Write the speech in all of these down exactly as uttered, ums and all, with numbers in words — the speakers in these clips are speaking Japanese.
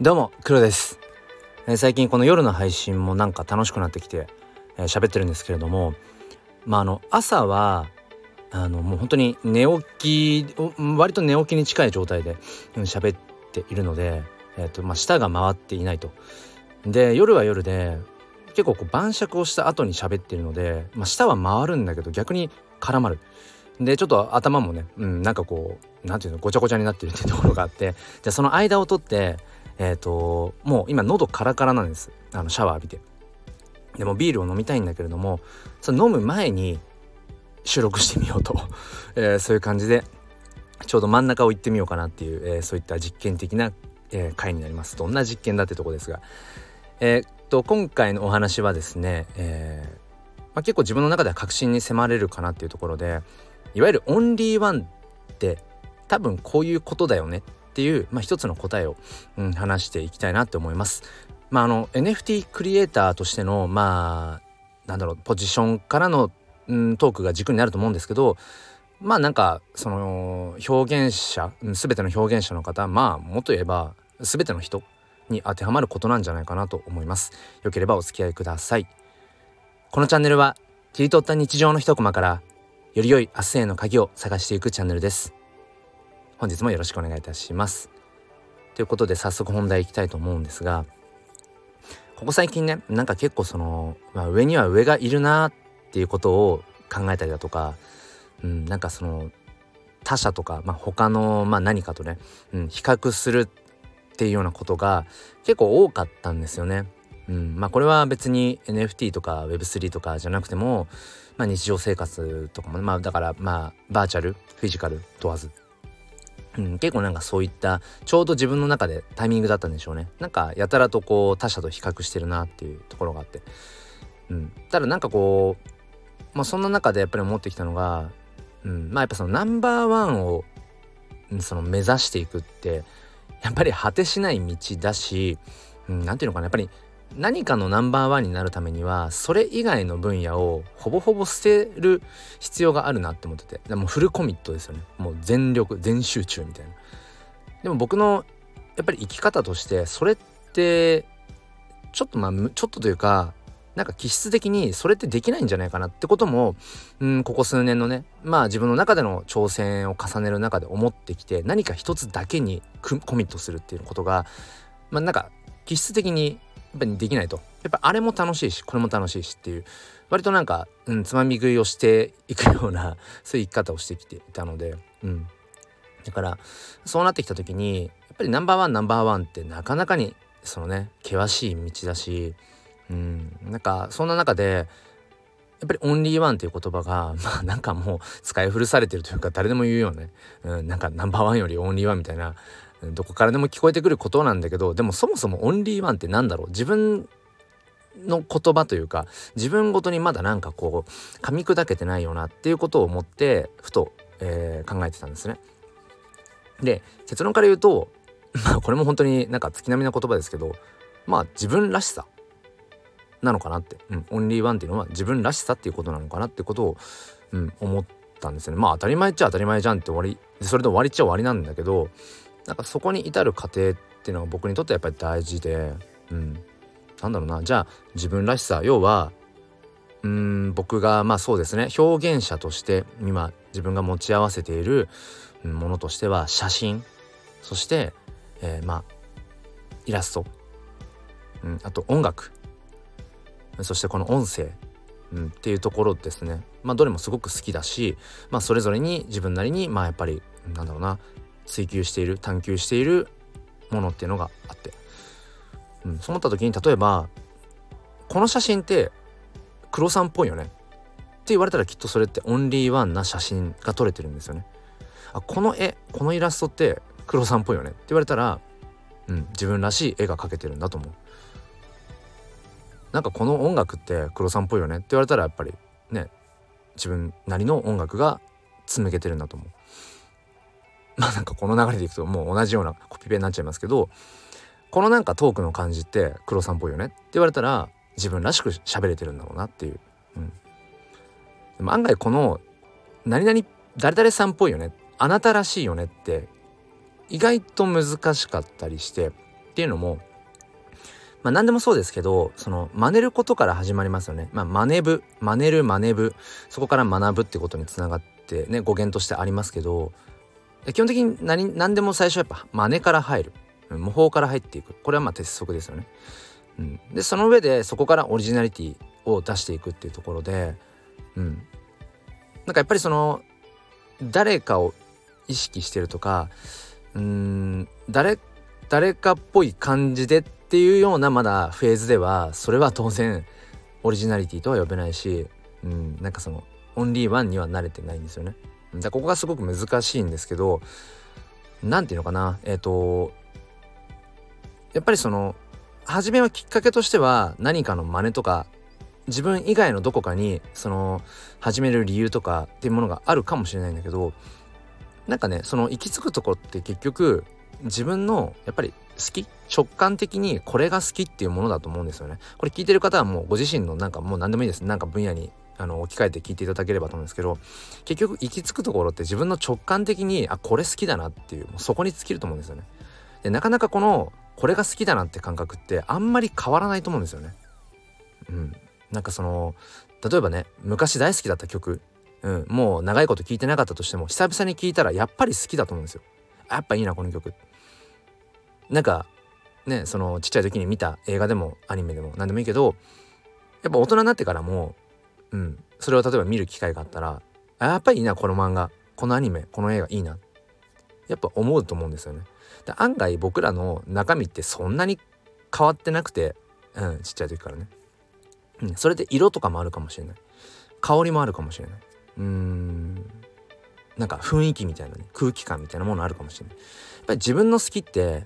どうも黒です。え最近この夜の配信もなんか楽しくなってきて喋、えー、ってるんですけれども、まあ、あの朝はあのもう本当に寝起き割と寝起きに近い状態で喋っているので、えーとまあ、舌が回っていないと。で夜は夜で結構こう晩酌をした後に喋っているので、まあ、舌は回るんだけど逆に絡まる。でちょっと頭もね、うん、なんかこうなんていうのごちゃごちゃになってるっていうところがあって、じゃその間を取ってえーともう今喉カラカラなんです。あのシャワー浴びて、でもビールを飲みたいんだけれども、その飲む前に収録してみようと、えー、そういう感じでちょうど真ん中を行ってみようかなっていう、えー、そういった実験的な、えー、回になります。どんな実験だってとこですが、えー、っと今回のお話はですね、えーまあ、結構自分の中では確信に迫れるかなっていうところで、いわゆるオンリーワンって多分こういうことだよねっていう、まあ、一つの答えを、うん、話していきたいなって思います。まあ、あの エヌエフティー クリエイターとしてのまあなんだろうポジションからの、うん、トークが軸になると思うんですけど、まあなんかその表現者全ての表現者の方、まあもっと言えば全ての人に当てはまることなんじゃないかなと思います。よければお付き合いください。このチャンネルは切り取った日常の一コマからより良い明日への鍵を探していくチャンネルです。本日もよろしくお願いいたします。ということで早速本題いきたいと思うんですが、ここ最近ねなんか結構その、まあ、上には上がいるなっていうことを考えたりだとか、うん、なんかその他者とか、まあ、他の、まあ、何かとね、うん、比較するっていうようなことが結構多かったんですよね。うんまあ、これは別に エヌエフティー とか ウェブスリー とかじゃなくても、まあ、日常生活とかも、まあ、だから、まあ、バーチャルフィジカル問わず、うん、結構なんかそういったちょうど自分の中でタイミングだったんでしょうね。なんかやたらとこう他者と比較してるなっていうところがあって、うん、ただなんかこう、まあ、そんな中でやっぱり思ってきたのが、うん、まあやっぱそのナンバーワンをその目指していくってやっぱり果てしない道だし、うん、なんていうのかなやっぱり何かのナンバーワンになるためにはそれ以外の分野をほぼほぼ捨てる必要があるなって思ってて、でもフルコミットですよね。もう全力全集中みたいな。でも僕のやっぱり生き方としてそれってちょっとまあちょっとというかなんか気質的にそれってできないんじゃないかなってことも、うん、ここ数年のねまあ自分の中での挑戦を重ねる中で思ってきて、何か一つだけにコミットするっていうことがまあなんか気質的にやっぱりできないと、やっぱあれも楽しいしこれも楽しいしっていう割となんか、うん、つまみ食いをしていくようなそういう生き方をしてきていたので、うん、だからそうなってきた時にやっぱりナンバーワンナンバーワンってなかなかにそのね険しい道だし、うん、なんかそんな中でやっぱりオンリーワンっていう言葉がまあなんかもう使い古されてるというか誰でも言うよね、うん、なんかナンバーワンよりオンリーワンみたいなどこからでも聞こえてくることなんだけど、でもそもそもオンリーワンってなんだろう、自分の言葉というか自分ごとにまだなんかこう噛み砕けてないよなっていうことを思ってふと、えー、考えてたんですね。で結論から言うと、まあ、これも本当になんか月並みな言葉ですけど、まあ自分らしさなのかなって、うん、オンリーワンっていうのは自分らしさっていうことなのかなってことを、うん、思ったんですよね。まあ当たり前っちゃ当たり前じゃんって終わり、それで終わりっちゃ終わりなんだけど、なんかそこに至る過程っていうのは僕にとってやっぱり大事で、うん、なんだろうな、じゃあ自分らしさ、要はうーん僕がまあそうですね表現者として今自分が持ち合わせているものとしては写真、そして、えー、まあイラスト、うん、あと音楽、そしてこの音声、うん、っていうところですね。まあどれもすごく好きだし、まあそれぞれに自分なりにまあやっぱりなんだろうな追求している探求しているものっていうのがあって、うん、そう思った時に例えばこの写真って黒さんっぽいよねって言われたらきっとそれってオンリーワンな写真が撮れてるんですよね。あ、この絵このイラストって黒さんっぽいよねって言われたら、うん、自分らしい絵が描けてるんだと思う。なんかこの音楽って黒さんっぽいよねって言われたらやっぱりね自分なりの音楽が紡げてるんだと思う。まあなんかこの流れでいくともう同じようなコピペになっちゃいますけど、このなんかトークの感じって黒さんっぽいよねって言われたら自分らしく喋れてるんだろうなっていう、うん、でも案外この何々誰々さんっぽいよねあなたらしいよねって意外と難しかったりして、っていうのも、まあ、何でもそうですけど、その真似ることから始まりますよね。まあ、真似ぶ、真似る、真似ぶ、そこから学ぶってことにつながってね、語源としてありますけど、基本的に 何, 何でも最初はやっぱ真似から入る、模倣から入っていく、これはまあ鉄則ですよね、うん、でその上でそこからオリジナリティを出していくっていうところで、うん、なんかやっぱりその誰かを意識してるとか、うーん、誰誰かっぽい感じでっていうようなまだフェーズでは、それは当然オリジナリティとは呼べないし、うん、なんかそのオンリーワンには慣れてないんですよね。だここがすごく難しいんですけど、なんていうのかな、えっとやっぱりその初めはきっかけとしては、何かの真似とか自分以外のどこかにその始める理由とかっていうものがあるかもしれないんだけど、なんかね、その行き着くところって結局自分のやっぱり好き、直感的にこれが好きっていうものだと思うんですよね。これ聞いてる方はもうご自身のなんかもう何でもいいです、なんか分野にあの置き換えて聞いていただければと思うんですけど、結局行き着くところって自分の直感的に、あ、これ好きだなっていう、もうそこに尽きると思うんですよね。でなかなかこのこれが好きだなって感覚ってあんまり変わらないと思うんですよね。うん、なんかその例えばね、昔大好きだった曲、うん、もう長いこと聞いてなかったとしても久々に聞いたらやっぱり好きだと思うんですよ。やっぱいいなこの曲。なんかね、そのちっちゃい時に見た映画でもアニメでも何でもいいけど、やっぱ大人になってからも、うん、それを例えば見る機会があったら、あ、やっぱりいいなこの漫画、このアニメ、この映画いいな、やっぱ思うと思うんですよね。で案外僕らの中身ってそんなに変わってなくて、うん、ちっちゃい時からね、うん、それで色とかもあるかもしれない、香りもあるかもしれない、うーん、なんか雰囲気みたいな、ね、空気感みたいなものあるかもしれない。やっぱり自分の好きって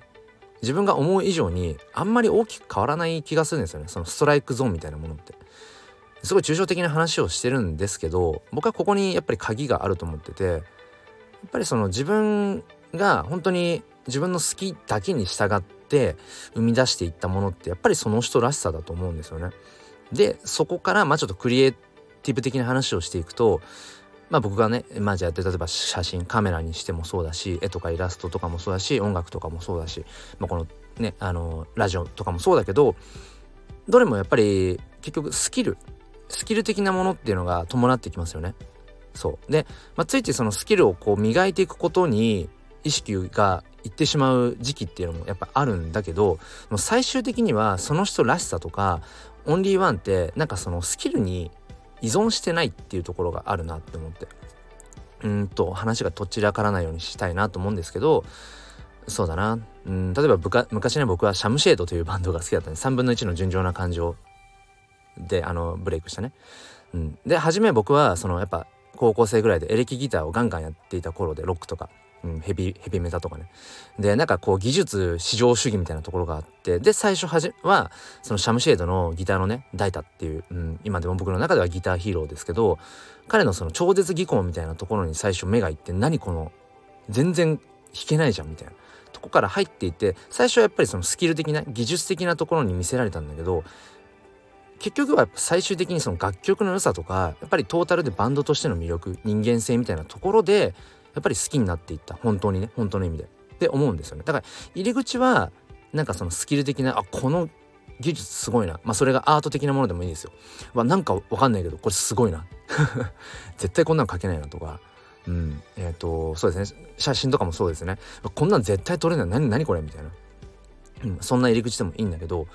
自分が思う以上にあんまり大きく変わらない気がするんですよね。そのストライクゾーンみたいなものってすごい抽象的な話をしてるんですけど、僕はここにやっぱり鍵があると思ってて、やっぱりその自分が本当に自分の好きだけに従って生み出していったものって、やっぱりその人らしさだと思うんですよね。でそこからまあちょっとクリエイティブ的な話をしていくと、まあ僕がね、まあじゃあ例えば写真、カメラにしてもそうだし、絵とかイラストとかもそうだし、音楽とかもそうだし、まあこのね、あのラジオとかもそうだけど、どれもやっぱり結局スキルスキル的なものっていうのが伴ってきますよね。そうで、まあ、ついてそのスキルをこう磨いていくことに意識がいってしまう時期っていうのもやっぱあるんだけど、もう最終的にはその人らしさとかオンリーワンって、なんかそのスキルに依存してないっていうところがあるなって思って、うんと話がとちらからないようにしたいなと思うんですけど、そうだな、うん、例えば部下昔ね、僕はシャムシェードというバンドが好きだったんで、さんぶんのいちの純情な感情であのブレイクしたね、うん、で初め僕はそのやっぱ高校生ぐらいでエレキギターをガンガンやっていた頃で、ロックとか、うん、ヘビヘビメタとかね、でなんかこう技術至上主義みたいなところがあって、で最初はじはそのシャムシェードのギターのね、ダイタっていう、うん、今でも僕の中ではギターヒーローですけど、彼のその超絶技巧みたいなところに最初目がいって、何この全然弾けないじゃんみたいなとこから入っていて、最初はやっぱりそのスキル的な技術的なところに見せられたんだけど、結局は最終的にその楽曲の良さとか、やっぱりトータルでバンドとしての魅力、人間性みたいなところでやっぱり好きになっていった、本当にね、本当の意味でって思うんですよね。だから入り口はなんかそのスキル的な、あ、この技術すごいな、まあそれがアート的なものでもいいですよ、わ、なんかわかんないけどこれすごいな絶対こんなの描けないなとか、うん、えっとそうですね、写真とかもそうですね、こんなん絶対撮れない、何何これみたいな、うん、そんな入り口でもいいんだけど、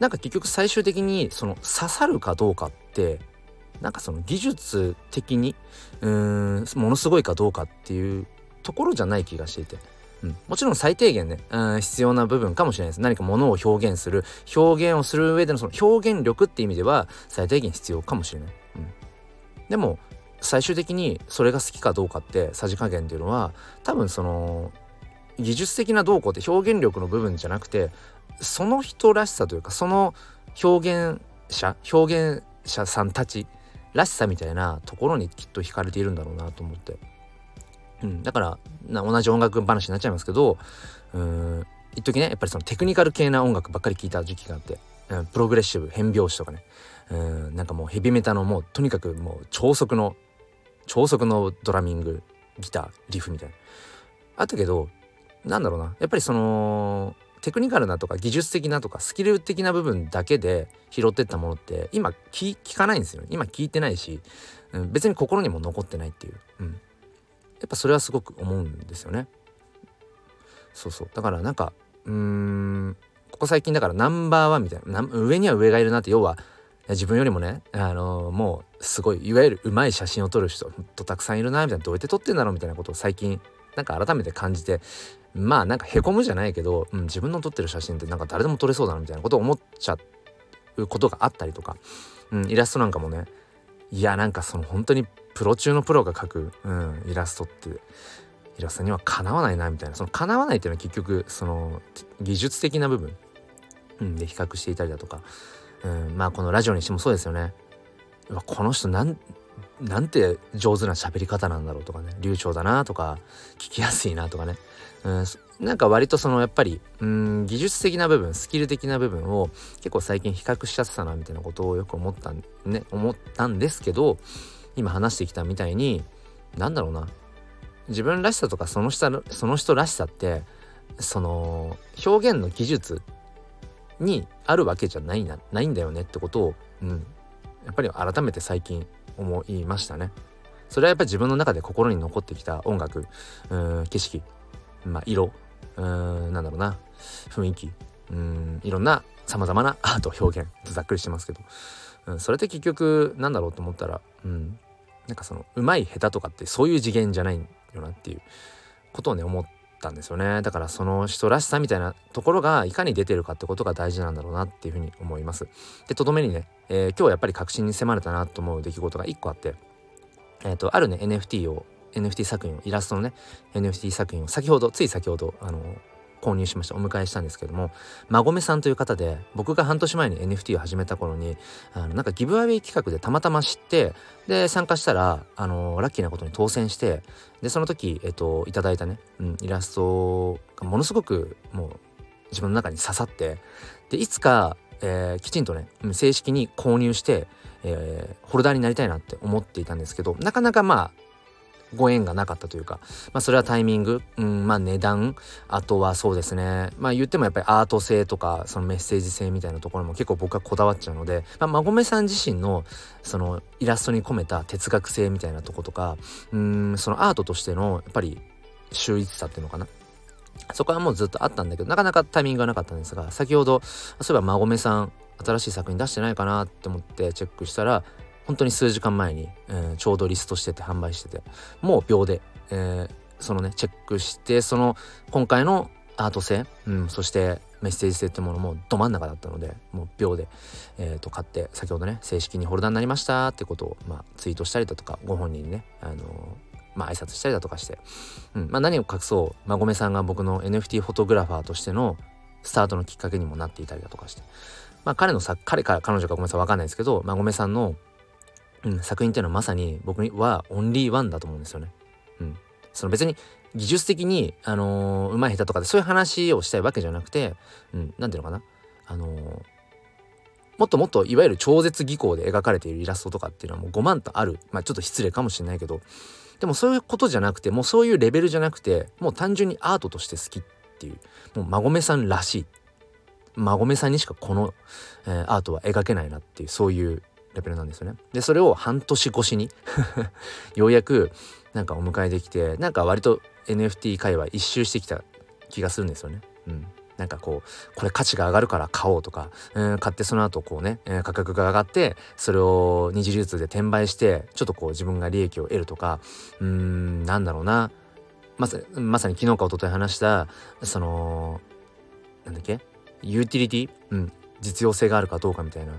なんか結局最終的にその刺さるかどうかって、なんかその技術的にうーんものすごいかどうかっていうところじゃない気がしていて、うん、もちろん最低限ね、うん、必要な部分かもしれないです。何かものを表現する表現をする上でのその表現力って意味では最低限必要かもしれない、うん、でも最終的にそれが好きかどうかってさじ加減っていうのは、多分その技術的などうこうって表現力の部分じゃなくて、その人らしさというか、その表現者表現者さんたちらしさみたいなところにきっと惹かれているんだろうなと思って、うん、だからな同じ音楽話になっちゃいますけど、うーん一時ね、やっぱりそのテクニカル系な音楽ばっかり聴いた時期があって、うん、プログレッシブ変拍子とかね、うんなんかもうヘビメタのもうとにかくもう超速の超速のドラミングギターリフみたいなあったけど、なんだろうな、やっぱりそのテクニカルなとか技術的なとかスキル的な部分だけで拾ってったものって今 聞, 聞かないんですよね。今聞いてないし、うん、別に心にも残ってないっていう、うん、やっぱそれはすごく思うんですよね。そうそう、だからなんかうーんここ最近だからナンバーワンみたいな、上には上がいるなって、要は自分よりもね、あのー、もうすごいいわゆるうまい写真を撮る人とたくさんいるなみたいな、どうやって撮ってんだろうみたいなことを最近なんか改めて感じて、まあなんかへこむじゃないけど、うん、自分の撮ってる写真ってなんか誰でも撮れそうだなみたいなことを思っちゃうことがあったりとか、うん、イラストなんかもね、いやなんかその本当にプロ中のプロが描く、うん、イラストってイラストにはかなわないなみたいな、そのかなわないっていうのは結局その技術的な部分、うん、で比較していたりだとか、うん、まあこのラジオにしてもそうですよね。この人なんなんて上手な喋り方なんだろうとかね、流暢だなとか聞きやすいなとかね、うん、なんか割とそのやっぱり、うん、技術的な部分スキル的な部分を結構最近比較しちゃってたなみたいなことをよく思ったん、ね、思ったんですけど、今話してきたみたいになんだろうな、自分らしさとかその人、その人らしさってその表現の技術にあるわけじゃないな、ないんだよねってことを、うん、やっぱり改めて最近思いましたね。それはやっぱり自分の中で心に残ってきた音楽、うん、景色、まあ、色、うん、なんだろうな、雰囲気、うん、いろんなさまざまなアート表現、ざっくりしてますけど、うん、それって結局なんだろうと思ったら、うん、なんかそのうまい下手とかってそういう次元じゃないよなっていうことをね思ってたんですよね。だからその人らしさみたいなところがいかに出てるかってことが大事なんだろうなっていうふうに思います。でとどめにね、えー、今日やっぱり確信に迫れたなと思う出来事がいっこあって、えー、とあるね エヌエフティー を エヌエフティー 作品をイラストのね エヌエフティー 作品を先ほどつい先ほどあの購入しました。お迎えしたんですけども、まごめさんという方で、僕が半年前に エヌエフティー を始めた頃にあのなんかギブアウェイ企画でたまたま知って、で参加したらあのラッキーなことに当選して、でその時、えっと、いただいたね、うん、イラストがものすごくもう自分の中に刺さって、でいつか、えー、きちんとね正式に購入して、えー、ホルダーになりたいなって思っていたんですけど、なかなかまあご縁がなかったというか、まあそれはタイミング、うん、まあ値段、あとはそうですね、まあ言ってもやっぱりアート性とかそのメッセージ性みたいなところも結構僕はこだわっちゃうので、まあまごめさん自身のそのイラストに込めた哲学性みたいなとことか、うん、そのアートとしてのやっぱり秀逸さっていうのかな、そこはもうずっとあったんだけどなかなかタイミングがなかったんですが、先ほどそういえばまごめさん新しい作品出してないかなって思ってチェックしたら、本当に数時間前に、えー、ちょうどリストしてて販売してて、もう秒で、えー、そのねチェックして、その今回のアート性、うん、そしてメッセージ性ってものもど真ん中だったので、もう秒で、えー、と買って、先ほどね正式にホルダーになりましたってことを、まあ、ツイートしたりだとかご本人にね、あのー、まあ挨拶したりだとかして、うんまあ、何を隠そうまごめさんが僕の エヌエフティー フォトグラファーとしてのスタートのきっかけにもなっていたりだとかして、まあ、彼のさ彼か彼女かごめんなさい分かんないですけど、まごめさんのうん、作品っていうのはまさに僕にはオンリーワンだと思うんですよね。うん、その別に技術的に、あのー、うまい下手とかでそういう話をしたいわけじゃなくて、うん、なんていうのかな、あのー、もっともっといわゆる超絶技巧で描かれているイラストとかっていうのはもうごまんとある、まあ、ちょっと失礼かもしれないけど、でもそういうことじゃなくて、もうそういうレベルじゃなくて、もう単純にアートとして好きっていう、もうまごめさんらしい、まごめさんにしかこの、えー、アートは描けないなっていう、そういうレベルなんですよね。でそれを半年越しにようやくなんかお迎えできて、なんか割と エヌエフティー 界は一周してきた気がするんですよね。うん、なんかこうこれ価値が上がるから買おうとか、うん、買ってその後こうね、えー、価格が上がってそれを二次流通で転売してちょっとこう自分が利益を得るとか、うーんなんだろうな、まさ、まさに昨日か一昨日話したそのなんだっけユーティリティ、うん、実用性があるかどうかみたいな、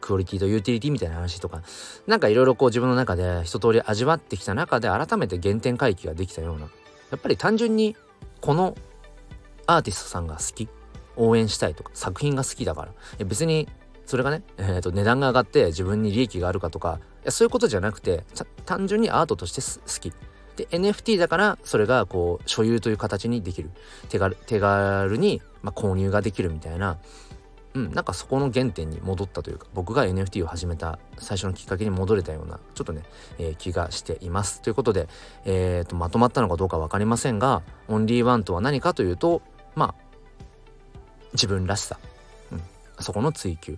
クオリティとユーティリティみたいな話とか、なんかいろいろこう自分の中で一通り味わってきた中で改めて原点回帰ができたような、やっぱり単純にこのアーティストさんが好き、応援したいとか作品が好きだから、別にそれがね、えーと値段が上がって自分に利益があるかとか、いやそういうことじゃなくて、単純にアートとして好きで エヌエフティー だからそれがこう所有という形にできる、手軽、手軽にまあ購入ができるみたいな、うん、なんかそこの原点に戻ったというか、僕が エヌエフティー を始めた最初のきっかけに戻れたようなちょっとね、えー、気がしています。ということで、えーとまとまったのかどうか分かりませんが、オンリーワンとは何かというと、まあ自分らしさ、うん、そこの追求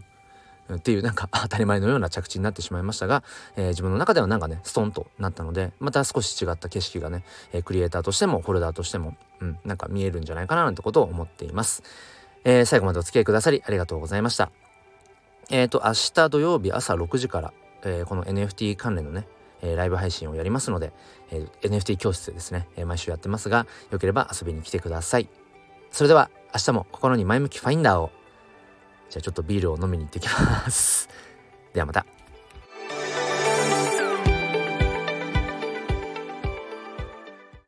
っていうなんか当たり前のような着地になってしまいましたが、えー、自分の中ではなんかねストンとなったので、また少し違った景色がね、えー、クリエイターとしてもホルダーとしても、うん、なんか見えるんじゃないかななんてことを思っています。えー、最後までお付き合いくださりありがとうございました。えーと明日土曜日朝ろくじから、えー、この エヌエフティー 関連のね、えー、ライブ配信をやりますので、えー、エヌエフティー 教室ですね、えー、毎週やってますが、よければ遊びに来てください。それでは明日も心に前向きファインダーを。じゃあちょっとビールを飲みに行ってきます。ではまた。